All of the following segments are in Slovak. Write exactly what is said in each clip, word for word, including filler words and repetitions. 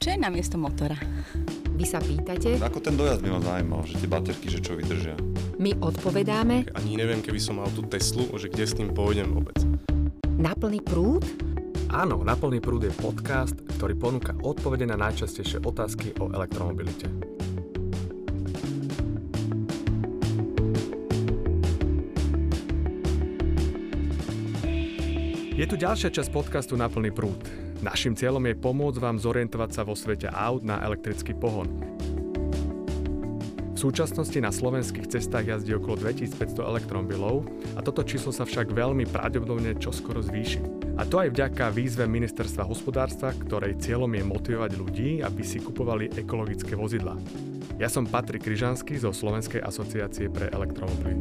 Čo je namiesto motora? Vy sa pýtate? Ako ten dojazd by ma zaujímal, že tie baterky, že čo vydržia? My odpovedáme. Ani neviem, keby som mal tú Teslu, že kde s tým pôjdem vôbec. Na plný prúd? Áno, Na plný prúd je podcast, ktorý ponúka odpovede na najčastejšie otázky o elektromobilite. Je tu ďalšia časť podcastu Na plný prúd. Naším cieľom je pomôcť vám zorientovať sa vo svete aut na elektrický pohon. V súčasnosti na slovenských cestách jazdí okolo dvetisícpäťsto elektromobilov a toto číslo sa však veľmi pravdepodobne čoskoro zvýši. A to aj vďaka výzve Ministerstva hospodárstva, ktorej cieľom je motivovať ľudí, aby si kupovali ekologické vozidlá. Ja som Patrik Križanský zo Slovenskej asociácie pre elektromobily.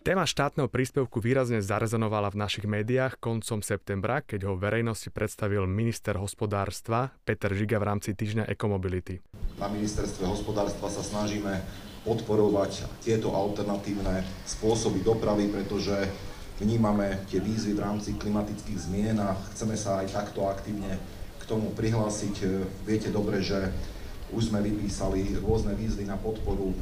Téma štátneho príspevku výrazne zarezonovala v našich médiách koncom septembra, keď ho verejnosti predstavil minister hospodárstva Peter Žiga v rámci týždňa ekomobility. Na ministerstve hospodárstva sa snažíme podporovať tieto alternatívne spôsoby dopravy, pretože vnímame tie výzvy v rámci klimatických zmien a chceme sa aj takto aktívne k tomu prihlásiť. Viete dobre, že už sme vypísali rôzne výzvy na podporu e,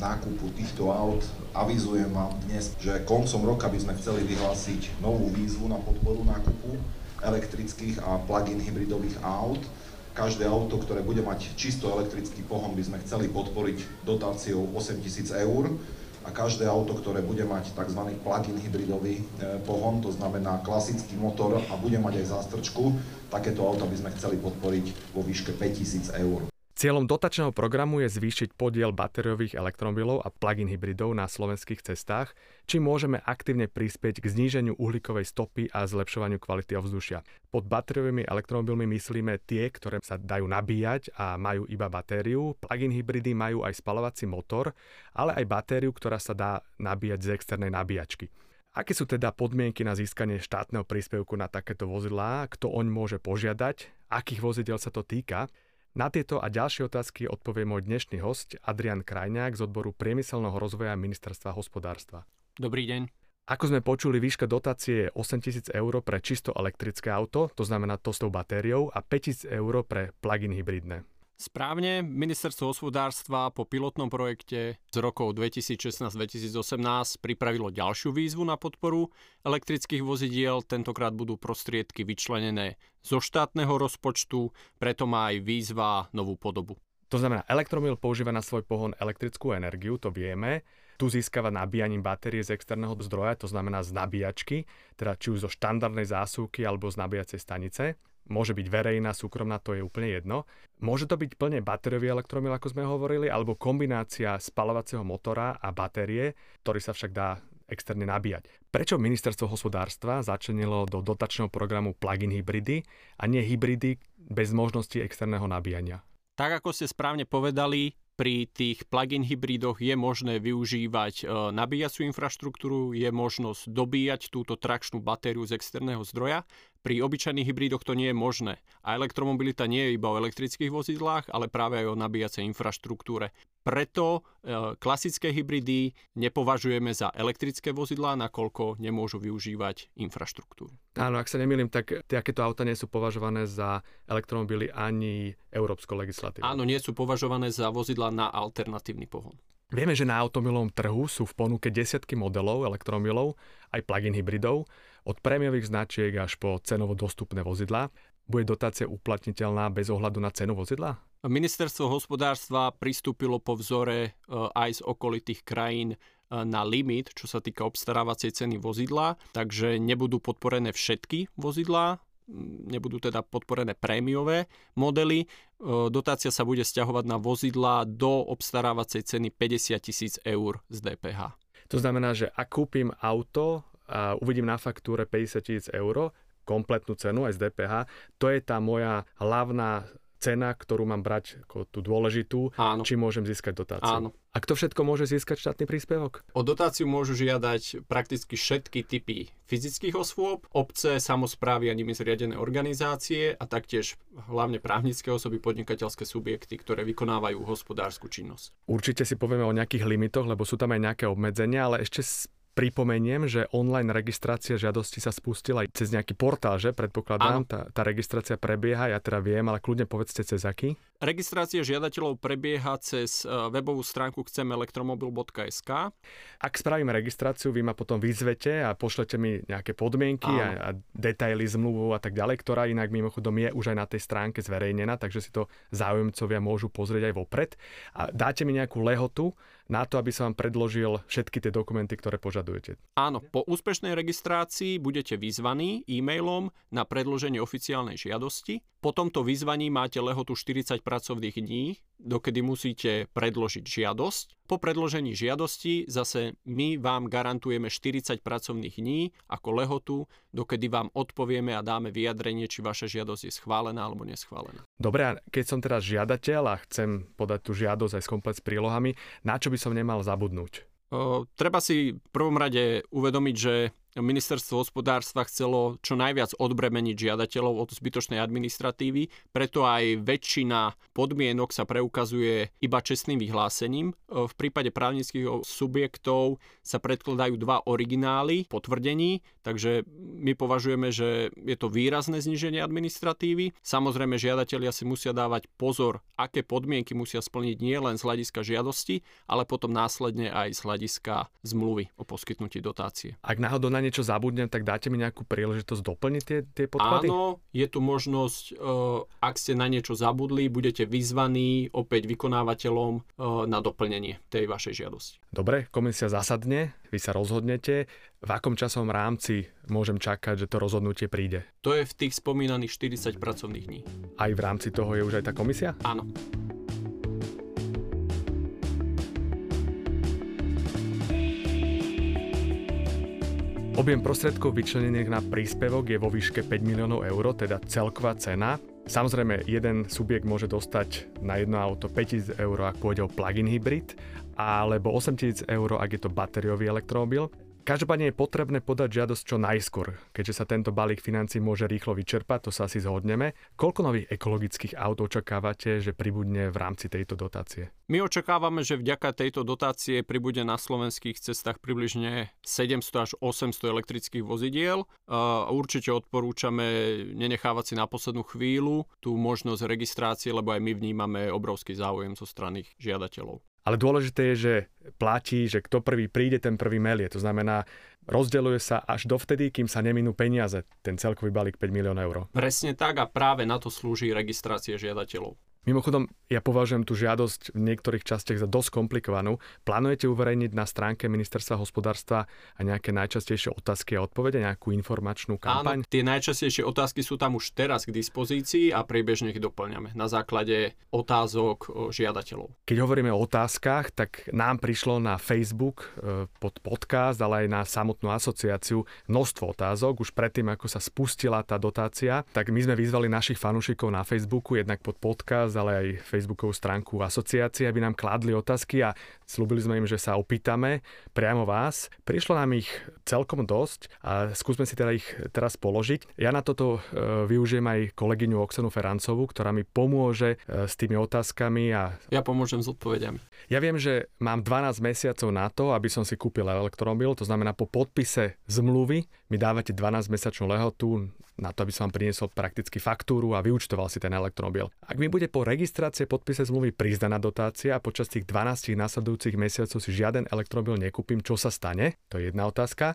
nákupu týchto aut. Avizujem vám dnes, že koncom roka by sme chceli vyhlásiť novú výzvu na podporu nákupu elektrických a plug-in hybridových aut. Každé auto, ktoré bude mať čisto elektrický pohon, by sme chceli podporiť dotáciou osemtisíc eur. A každé auto, ktoré bude mať tzv. Plug-in hybridový e, pohon, to znamená klasický motor a bude mať aj zástrčku, takéto auto by sme chceli podporiť vo výške päťtisíc eur. Cieľom dotačného programu je zvýšiť podiel batériových elektromobilov a plug-in hybridov na slovenských cestách, čím môžeme aktívne prispieť k zníženiu uhlíkovej stopy a zlepšovaniu kvality ovzdušia. Pod batériovými elektromobilmi myslíme tie, ktoré sa dajú nabíjať a majú iba batériu. Plug-in hybridy majú aj spaľovací motor, ale aj batériu, ktorá sa dá nabíjať z externej nabíjačky. Aké sú teda podmienky na získanie štátneho príspevku na takéto vozidlá, kto oň môže požiadať, akých vozidiel sa to týka? Na tieto a ďalšie otázky odpovie môj dnešný host Adrian Krajňák z odboru priemyselného rozvoja Ministerstva hospodárstva. Dobrý deň. Ako sme počuli, výška dotácie je osemtisíc eur pre čisto elektrické auto, to znamená to s tou batériou, a päťtisíc eur pre plug-in hybridné. Správne, Ministerstvo hospodárstva po pilotnom projekte z rokov dvetisícšestnásť dvetisícosemnásť pripravilo ďalšiu výzvu na podporu elektrických vozidiel. Tentokrát budú prostriedky vyčlenené zo štátneho rozpočtu, preto má aj výzva novú podobu. To znamená, elektromobil používa na svoj pohon elektrickú energiu, to vieme. Tu získava nabíjaním batérie z externého zdroja, to znamená z nabíjačky, teda či už zo štandardnej zásuvky alebo z nabíjacej stanice. Môže byť verejná, súkromná, to je úplne jedno. Môže to byť plne batériový elektromobil, ako sme hovorili, alebo kombinácia spaľovacieho motora a batérie, ktorý sa však dá externe nabíjať. Prečo Ministerstvo hospodárstva začlenilo do dotačného programu plug-in hybridy a nie hybridy bez možnosti externého nabíjania? Tak ako ste správne povedali, pri tých plug-in hybridoch je možné využívať nabíjaciu infraštruktúru, je možnosť dobíjať túto trakčnú batériu z externého zdroja. Pri obyčajných hybridoch to nie je možné. A elektromobilita nie je iba o elektrických vozidlách, ale práve aj o nabíjacej infraštruktúre. Preto klasické hybridy nepovažujeme za elektrické vozidlá, nakoľko nemôžu využívať infraštruktúru. Áno, ak sa nemýlim, tak takéto auta nie sú považované za elektromobily ani európskou legislatívou. Áno, nie sú považované za vozidlá na alternatívny pohon. Vieme, že na automobilovom trhu sú v ponuke desiatky modelov elektromobilov, aj plug-in hybridov, od prémiových značiek až po cenovo dostupné vozidlá. Bude dotácia uplatniteľná bez ohľadu na cenu vozidla? Ministerstvo hospodárstva pristúpilo po vzore aj z okolitých krajín na limit, čo sa týka obstarávacej ceny vozidla, takže nebudú podporené všetky vozidlá, nebudú teda podporené prémiové modely. Dotácia sa bude sťahovať na vozidlá do obstarávacej ceny päťdesiat tisíc eur z dé pé há. To znamená, že ak kúpim auto a uvidím na faktúre päťdesiat tisíc eur, kompletnú cenu aj z dé pé há, to je tá moja hlavná cena, ktorú mám brať ako tú dôležitú, áno, či môžem získať dotáciu. Áno. A kto všetko môže získať štátny príspevok? O dotáciu môžu žiadať prakticky všetky typy fyzických osôb, obce, samosprávy a nimi zriadené organizácie a taktiež hlavne právnické osoby, podnikateľské subjekty, ktoré vykonávajú hospodársku činnosť. Určite si povieme o nejakých limitoch, lebo sú tam aj nejaké obmedzenia, ale ešte pripomeniem, že online registrácia žiadosti sa spustila aj cez nejaký portál, že? Predpokladám, tá, tá registrácia prebieha, ja teda viem, ale kľudne povedzte cez aký. Registrácia žiadateľov prebieha cez webovú stránku chceme elektromobil bodka es ká. Ak spravím registráciu, vy ma potom vyzvete a pošlete mi nejaké podmienky a, a detaily zmluvu a tak ďalej, ktorá inak mimochodom je už aj na tej stránke zverejnená, takže si to záujemcovia môžu pozrieť aj vopred. A dáte mi nejakú lehotu na to, aby som vám predložil všetky tie dokumenty, ktoré požadujú. Áno, po úspešnej registrácii budete vyzvaní e-mailom na predloženie oficiálnej žiadosti. Po tomto vyzvaní máte lehotu štyridsať pracovných dní, dokedy musíte predložiť žiadosť. Po predložení žiadosti zase my vám garantujeme štyridsať pracovných dní ako lehotu, dokedy vám odpovieme a dáme vyjadrenie, či vaša žiadosť je schválená alebo neschválená. Dobre, a keď som teraz žiadateľ a chcem podať tú žiadosť aj s komplet s prílohami, na čo by som nemal zabudnúť? Treba si v prvom rade uvedomiť, že ministerstvo hospodárstva chcelo čo najviac odbremeniť žiadateľov od zbytočnej administratívy, preto aj väčšina podmienok sa preukazuje iba čestným vyhlásením. V prípade právnických subjektov sa predkladajú dva originály potvrdení, takže my považujeme, že je to výrazné zníženie administratívy. Samozrejme, žiadatelia si musia dávať pozor, aké podmienky musia splniť nielen z hľadiska žiadosti, ale potom následne aj z hľadiska zmluvy o poskytnutí dotácie. Ak náhodou na niečo zabudnem, tak dáte mi nejakú príležitosť doplniť tie, tie podklady? Áno, je tu možnosť, ak ste na niečo zabudli, budete vyzvaní opäť vykonávateľom na doplnenie tej vašej žiadosti. Dobre, komisia zasadne, vy sa rozhodnete. V akom časovom rámci môžem čakať, že to rozhodnutie príde? To je v tých spomínaných štyridsať pracovných dní. Aj v rámci toho je už aj tá komisia? Áno. Objem prostriedkov vyčlenených na príspevok je vo výške päť miliónov eur, teda celková cena. Samozrejme, jeden subjekt môže dostať na jedno auto päťtisíc eur, ak pôjde o plug-in hybrid, alebo osemtisíc eur, ak je to batériový elektromobil. Každopádne je potrebné podať žiadosť čo najskôr, keďže sa tento balík financií môže rýchlo vyčerpať, to sa asi zhodneme. Koľko nových ekologických aut očakávate, že pribudne v rámci tejto dotácie? My očakávame, že vďaka tejto dotácie pribude na slovenských cestách približne sedemsto až osemsto elektrických vozidiel. Určite odporúčame nenechávať si na poslednú chvíľu tú možnosť registrácie, lebo aj my vnímame obrovský záujem zo strany žiadateľov. Ale dôležité je, že platí, že kto prvý príde, ten prvý melie. To znamená, rozdeľuje sa až dovtedy, kým sa neminú peniaze, ten celkový balík päť miliónov eur. Presne tak a práve na to slúži registrácia žiadateľov. Mimochodom, ja považujem tú žiadosť v niektorých častiach za dosť komplikovanú. Plánujete uverejniť na stránke Ministerstva hospodárstva a nejaké najčastejšie otázky a odpovede, nejakú informačnú kampaň? Áno, tie najčastejšie otázky sú tam už teraz k dispozícii a priebežne ich doplňame na základe otázok žiadateľov. Keď hovoríme o otázkach, tak nám prišlo na Facebook pod podcast, ale aj na samotnú asociáciu množstvo otázok. Už predtým, ako sa spustila tá dotácia, tak my sme vyzvali našich fanúšikov na Facebooku, jednak pod podcast, ale aj Facebookovú stránku asociácie, aby nám kládli otázky a slúbili sme im, že sa opýtame priamo vás. Prišlo nám ich celkom dosť a skúsme si teda ich teraz položiť. Ja na toto využijem aj kolegyňu Oksanu Ferencovú, ktorá mi pomôže s tými otázkami. A ja pomôžem s odpovediami. Ja viem, že mám dvanásť mesiacov na to, aby som si kúpil elektromobil, to znamená po podpise zmluvy mi dávate dvanásťmesačnú lehotu na to, aby som vám priniesol prakticky faktúru a vyúčtoval si ten elektromobil. Ak mi bude po registrácie podpise zmluvy priznaná dotácia a počas tých dvanástich nasledujúcich mesiacov si žiaden elektromobil nekúpim, čo sa stane? To je jedna otázka.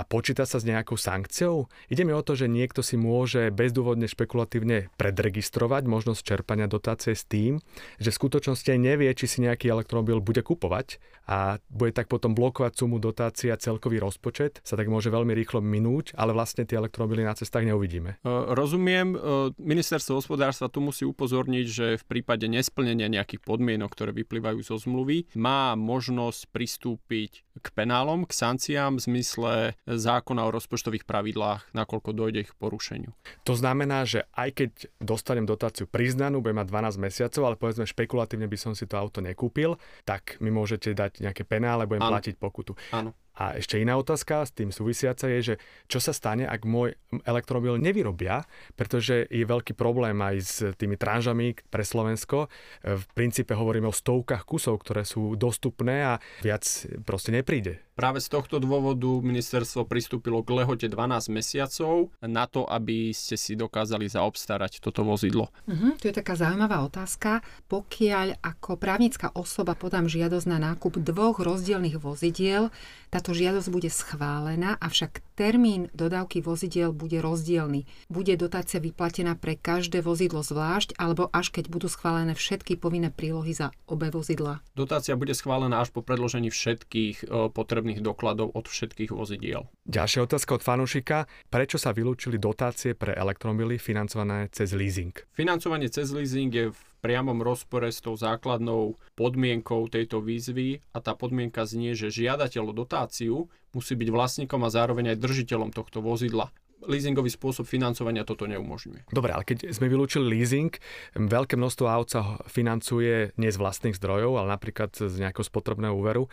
A počíta sa s nejakou sankciou? Ide mi o to, že niekto si môže bezdôvodne špekulatívne predregistrovať možnosť čerpania dotácie s tým, že v skutočnosti nevie, či si nejaký elektromobil bude kupovať a bude tak potom blokovať sumu dotácie a celkový rozpočet sa tak môže veľmi rýchlo minúť, ale vlastne tie elektromobily na cestách neuvidíme. Rozumiem, ministerstvo hospodárstva tu musí upozorniť, že v prípade nesplnenia nejakých podmienok, ktoré vyplývajú zo zmluvy, má možnosť pristúpiť k penálom, k sankciám v zmysle zákona o rozpočtových pravidlách, nakoľko dojde ich k porušeniu. To znamená, že aj keď dostanem dotáciu priznanú, budem mať dvanásť mesiacov, ale povedzme špekulatívne by som si to auto nekúpil, tak mi môžete dať nejaké penále, budem ano. platiť pokutu. Áno. A ešte iná otázka s tým súvisiaca je, že čo sa stane, ak môj elektromobil nevyrobia, pretože je veľký problém aj s tými tranžami pre Slovensko. V princípe hovoríme o stovkách kusov, ktoré sú dostupné a viac proste nepríde. Práve z tohto dôvodu ministerstvo pristúpilo k lehote dvanásť mesiacov na to, aby ste si dokázali zaobstarať toto vozidlo. Uh-huh, tu je taká zaujímavá otázka. Pokiaľ ako právnická osoba podám žiadosť na nákup dvoch rozdielnych vozidiel, táto žiadosť bude schválená, avšak termín dodávky vozidiel bude rozdielny. Bude dotácia vyplatená pre každé vozidlo zvlášť, alebo až keď budú schválené všetky povinné prílohy za obe vozidla? Dotácia bude schválená až po predložení všetkých potrebných dokladov od všetkých vozidiel. Ďalšia otázka od fanúšika. Prečo sa vylúčili dotácie pre elektromobily financované cez leasing? Financovanie cez leasing je v priamom rozpore s tou základnou podmienkou tejto výzvy a tá podmienka znie, že žiadateľ o dotáciu musí byť vlastníkom a zároveň aj držiteľom tohto vozidla. Leasingový spôsob financovania toto neumožňuje. Dobre, ale keď sme vylúčili leasing, veľké množstvo aut sa financuje nie z vlastných zdrojov, ale napríklad z nejakého spotrebného úveru.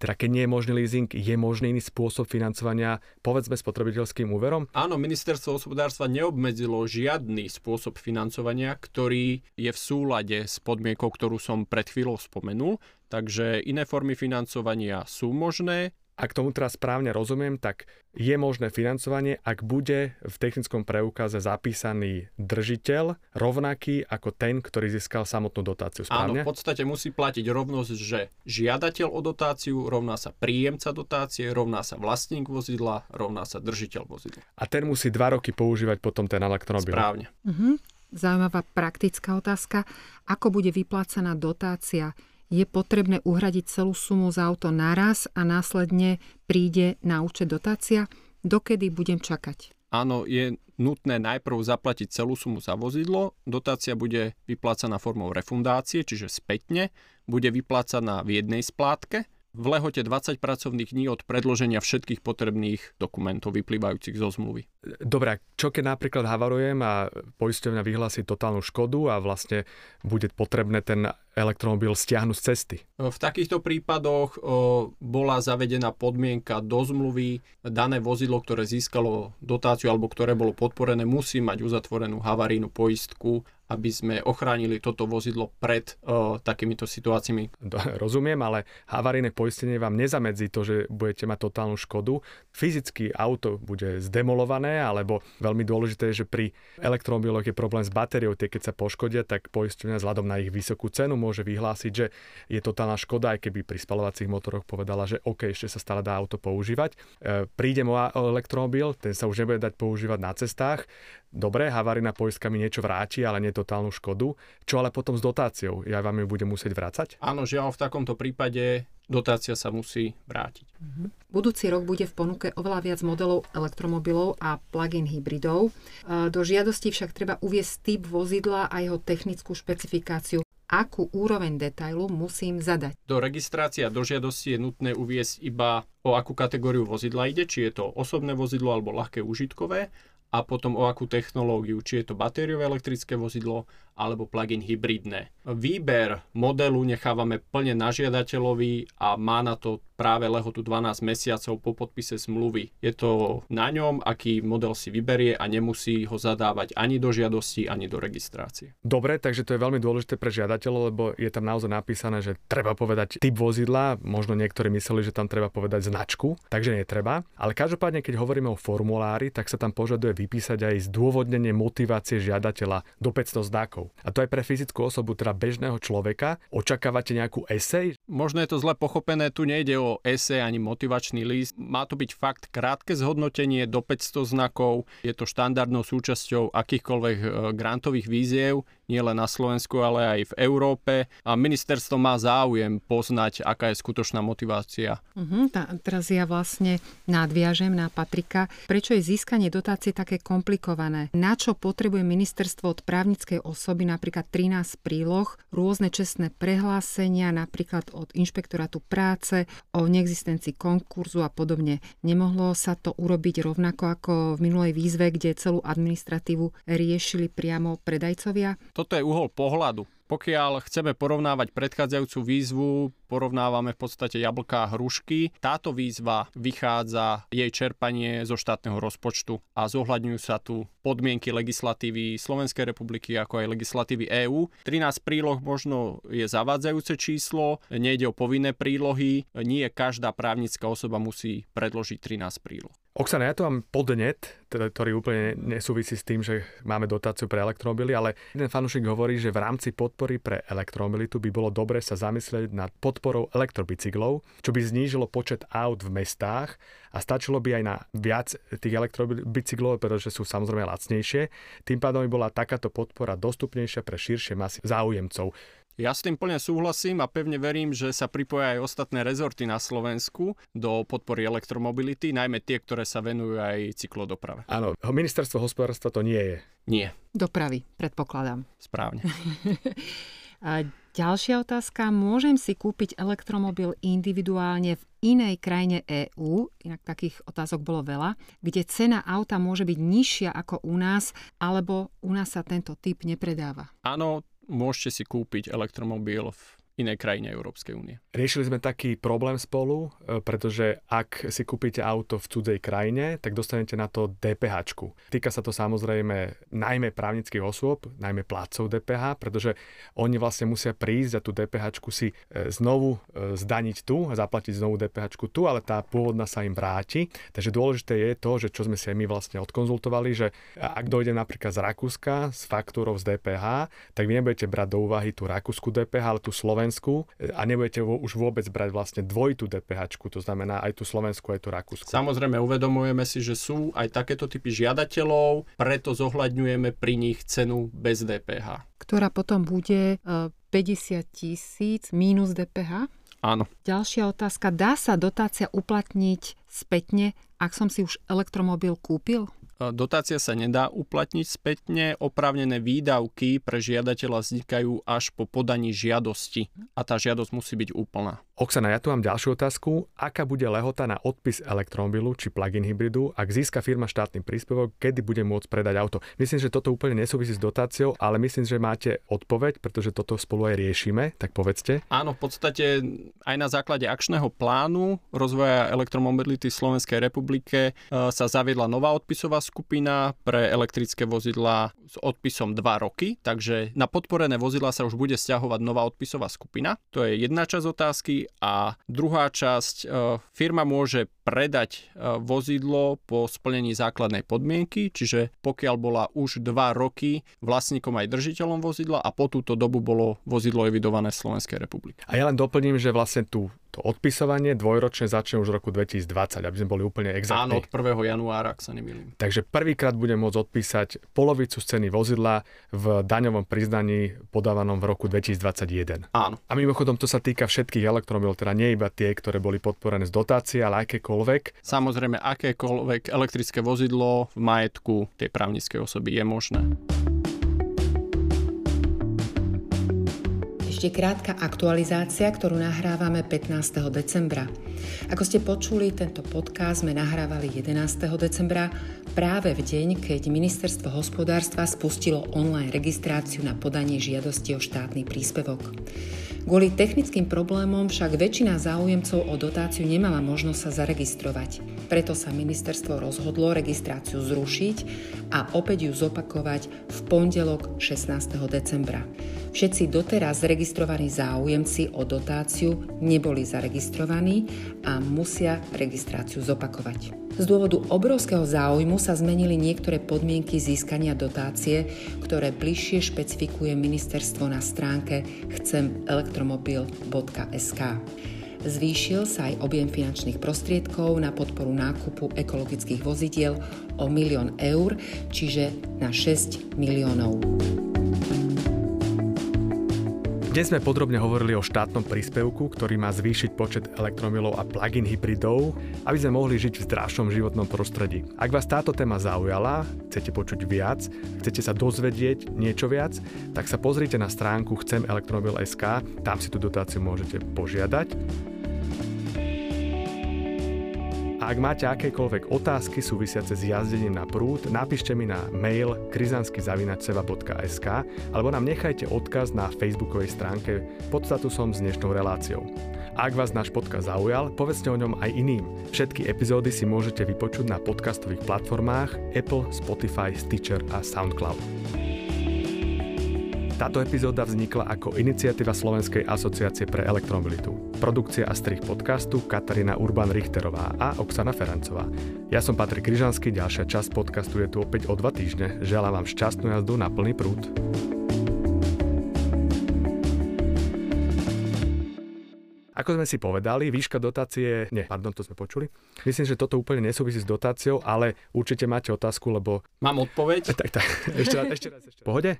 Teda keď nie je možný leasing, je možný iný spôsob financovania, povedzme, spotrebiteľským úverom? Áno, ministerstvo hospodárstva neobmedzilo žiadny spôsob financovania, ktorý je v súlade s podmienkou, ktorú som pred chvíľou spomenul. Takže iné formy financovania sú možné. Ak tomu teraz správne rozumiem, tak je možné financovanie, ak bude v technickom preukaze zapísaný držiteľ rovnaký ako ten, ktorý získal samotnú dotáciu. Správne? Áno, v podstate musí platiť rovnosť, že žiadateľ o dotáciu rovná sa príjemca dotácie, rovná sa vlastník vozidla, rovná sa držiteľ vozidla. A ten musí dva roky používať potom ten elektromobil. Správne. Mhm. Zaujímavá praktická otázka. Ako bude vyplácaná dotácia? Je potrebné uhradiť celú sumu za auto naraz a následne príde na účet dotácia? Dokedy budem čakať? Áno, je nutné najprv zaplatiť celú sumu za vozidlo. Dotácia bude vyplácaná formou refundácie, čiže spätne. Bude vyplácaná v jednej splátke v lehote dvadsať pracovných dní od predloženia všetkých potrebných dokumentov vyplývajúcich zo zmluvy. Dobre, čo keď napríklad havarujem a poisťovňa vyhlási totálnu škodu a vlastne bude potrebné ten elektromobil stiahnuť z cesty? V takýchto prípadoch bola zavedená podmienka do zmluvy. Dané vozidlo, ktoré získalo dotáciu alebo ktoré bolo podporené, musí mať uzatvorenú havarijnú poistku, aby sme ochránili toto vozidlo pred o, takýmito situáciami. Rozumiem, ale havarijné poistenie vám nezamedzí to, že budete mať totálnu škodu. Fyzicky auto bude zdemolované, alebo veľmi dôležité je, že pri elektromobiloch je problém s batériou. Tie, keď sa poškodia, tak poistenie vzhľadom na ich vysokú cenu môže vyhlásiť, že je totálna škoda, aj keby pri spalovacích motoroch povedala, že OK, ešte sa stále dá auto používať. E, príde môj elektromobil, ten sa už nebude dať používať na cestách. Dobre, havarijná poistka mi niečo vráti, ale nie totálnu škodu. Čo ale potom s dotáciou? Ja vám ju budem musieť vrácať? Áno, žiaľ, v takomto prípade dotácia sa musí vrátiť. Budúci rok bude v ponuke oveľa viac modelov elektromobilov a plug-in hybridov. Do žiadosti však treba uviesť typ vozidla a jeho technickú špecifikáciu. Akú úroveň detailu musím zadať? Do registrácie a do žiadosti je nutné uviesť iba, o akú kategóriu vozidla ide, či je to osobné vozidlo alebo ľahké užitkové, a potom o akú technológiu, či je to batériové elektrické vozidlo alebo plug-in hybridné. Výber modelu nechávame plne na žiadateľovi a má na to práve lehotu dvanásť mesiacov po podpise zmluvy. Je to na ňom, aký model si vyberie a nemusí ho zadávať ani do žiadosti, ani do registrácie. Dobre, takže to je veľmi dôležité pre žiadateľov, lebo je tam naozaj napísané, že treba povedať typ vozidla, možno niektorí mysleli, že tam treba povedať značku, takže netreba. Ale každopádne, keď hovoríme o formulári, tak sa tam požaduje vypísať aj zdôvodnenie motivácie žiadateľa do päťsto znakov. A to aj pre fyzickú osobu, teda bežného človeka. Očakávate nejakú esej? Možno je to zle pochopené, tu nejde o esej ani motivačný list. Má to byť fakt krátke zhodnotenie do päťsto znakov. Je to štandardnou súčasťou akýchkoľvek grantových výziev, nielen na Slovensku, ale aj v Európe. A ministerstvo má záujem poznať, aká je skutočná motivácia. Uh-huh, tá, teraz ja vlastne nadviažem na Patrika. Prečo je získanie dotácie také komplikované? Na čo potrebuje ministerstvo od právnickej osoby napríklad trinásť príloh, rôzne čestné prehlásenia, napríklad od inšpektorátu práce, o neexistencii konkurzu a podobne? Nemohlo sa to urobiť rovnako ako v minulej výzve, kde celú administratívu riešili priamo predajcovia? Toto je uhol pohľadu. Pokiaľ chceme porovnávať predchádzajúcu výzvu, porovnávame v podstate jablká a hrušky. Táto výzva vychádza, jej čerpanie zo štátneho rozpočtu a zohľadňujú sa tu podmienky legislatívy Slovenskej republiky ako aj legislatívy EÚ. trinásť príloh možno je zavádzajúce číslo, nejde o povinné prílohy, nie každá právnická osoba musí predložiť trinásť príloh. Oksana, ja tu mám podnet, ktorý úplne nesúvisí s tým, že máme dotáciu pre elektromobily, ale jeden fanúšik hovorí, že v rámci podpory pre elektromobilitu by bolo dobre sa zamyslieť nad podporou elektrobicyklov, čo by znížilo počet aut v mestách a stačilo by aj na viac tých elektrobicyklov, pretože sú samozrejme lacnejšie. Tým pádom by bola takáto podpora dostupnejšia pre širšie masy záujemcov. Ja s tým plne súhlasím a pevne verím, že sa pripoja aj ostatné rezorty na Slovensku do podpory elektromobility, najmä tie, ktoré sa venujú aj cyklodoprave. Áno, ministerstvo hospodárstva to nie je. Nie. Dopravy, predpokladám. Správne. A ďalšia otázka. Môžem si kúpiť elektromobil individuálne v inej krajine EÚ, inak takých otázok bolo veľa, kde cena auta môže byť nižšia ako u nás, alebo u nás sa tento typ nepredáva? Áno, môžete si kúpiť elektromobil v inej krajine Európskej únie. Riešili sme taký problém spolu, pretože ak si kúpite auto v cudzej krajine, tak dostanete na to DPHčku. Týka sa to samozrejme najmä právnických osôb, najmä plátcov dé pé há, pretože oni vlastne musia prísť a tú DPHčku si znovu zdaniť tu a zaplatiť znovu DPHčku tu, ale tá pôvodná sa im vráti. Takže dôležité je to, že čo sme si my vlastne odkonzultovali, že ak dojde napríklad z Rakúska s faktúrou z dé pé há, tak vy nebudete brať do úvahy tú rakúsku dé pé há, ale tú slovenskú a nebudete už vôbec brať vlastne dvojitú DPHčku, to znamená aj tú slovenskú, aj tú rakúsku. Samozrejme, uvedomujeme si, že sú aj takéto typy žiadateľov, preto zohľadňujeme pri nich cenu bez dé pé há. Ktorá potom bude päťdesiat tisíc mínus dé pé há? Áno. Ďalšia otázka. Dá sa dotácia uplatniť spätne, ak som si už elektromobil kúpil? Dotácia sa nedá uplatniť spätne, oprávnené výdavky pre žiadateľa vznikajú až po podaní žiadosti a tá žiadosť musí byť úplná. Oksana, ja tu mám ďalšiu otázku. Aká bude lehota na odpis elektromobilu či plug-in hybridu, ak získa firma štátny príspevok, kedy bude môcť predať auto? Myslím, že toto úplne nesúvisí s dotáciou, ale myslím, že máte odpoveď, pretože toto spolu aj riešime, tak povedzte. Áno, v podstate aj na základe akčného plánu rozvoja elektromobility v Slovenskej republike sa zaviedla nová odpisová skupina pre elektrické vozidlá s odpisom dva roky, takže na podporené vozidlá sa už bude sťahovať nová odpisová skupina. To je jedna časť otázky a druhá časť, firma môže predať vozidlo po splnení základnej podmienky, čiže pokiaľ bola už dva roky vlastníkom aj držiteľom vozidla a po túto dobu bolo vozidlo evidované v Slovenskej republike. A ja len doplním, že vlastne tu to odpisovanie dvojročne začne už v roku dvetisícdvadsať, aby sme boli úplne exaktní. Áno, od prvého januára, ak sa nemýlim. Takže prvýkrát budem môcť odpísať polovicu z ceny vozidla v daňovom priznaní podávanom v roku dvetisícdvadsaťjeden. Áno. A mimochodom to sa týka všetkých elektromobilov, teda nie iba tie, ktoré boli podporené z dotácie, ale akékoľvek. Samozrejme, akékoľvek elektrické vozidlo v majetku tej právnickej osoby je možné. Ešte krátka aktualizácia, ktorú nahrávame pätnásteho decembra. Ako ste počuli, tento podcast sme nahrávali jedenásteho decembra, práve v deň, keď Ministerstvo hospodárstva spustilo online registráciu na podanie žiadosti o štátny príspevok. Kvôli technickým problémom však väčšina záujemcov o dotáciu nemala možnosť sa zaregistrovať. Preto sa ministerstvo rozhodlo registráciu zrušiť a opäť ju zopakovať v pondelok šestnásteho decembra. Všetci doteraz registrovaní záujemci o dotáciu neboli zaregistrovaní a musia registráciu zopakovať. Z dôvodu obrovského záujmu sa zmenili niektoré podmienky získania dotácie, ktoré bližšie špecifikuje ministerstvo na stránke chcem elektromobil bodka es ká. Zvýšil sa aj objem finančných prostriedkov na podporu nákupu ekologických vozidiel o milión eur, čiže na šesť miliónov. Dnes sme podrobne hovorili o štátnom príspevku, ktorý má zvýšiť počet elektromobilov a plug-in hybridov, aby sme mohli žiť v zdravšom životnom prostredí. Ak vás táto téma zaujala, chcete počuť viac, chcete sa dozvedieť niečo viac, tak sa pozrite na stránku chcem elektromobil bodka es ká, tam si tú dotáciu môžete požiadať. A ak máte akékoľvek otázky súvisiace s jazdením na prúd, napíšte mi na mail križanský zavináč seva bodka es ká alebo nám nechajte odkaz na facebookovej stránke pod statusom s dnešnou reláciou. Ak vás náš podcast zaujal, povedzte o ňom aj iným. Všetky epizódy si môžete vypočuť na podcastových platformách Apple, Spotify, Stitcher a SoundCloud. Táto epizóda vznikla ako iniciatíva Slovenskej asociácie pre elektromobilitu. Produkcia a strih podcastu Katarína Urban-Richterová a Oksana Ferencová. Ja som Patrik Križanský, ďalšia časť podcastu je tu opäť o dva týždne. Želám vám šťastnú jazdu na plný prúd. Ako sme si povedali, výška dotácie... Nie, pardon, to sme počuli. Myslím, že toto úplne nesúvisí s dotáciou, ale určite máte otázku, lebo... Mám odpoveď? Tak, tak. Ešte raz, ešte raz. Ešte raz. Pohode?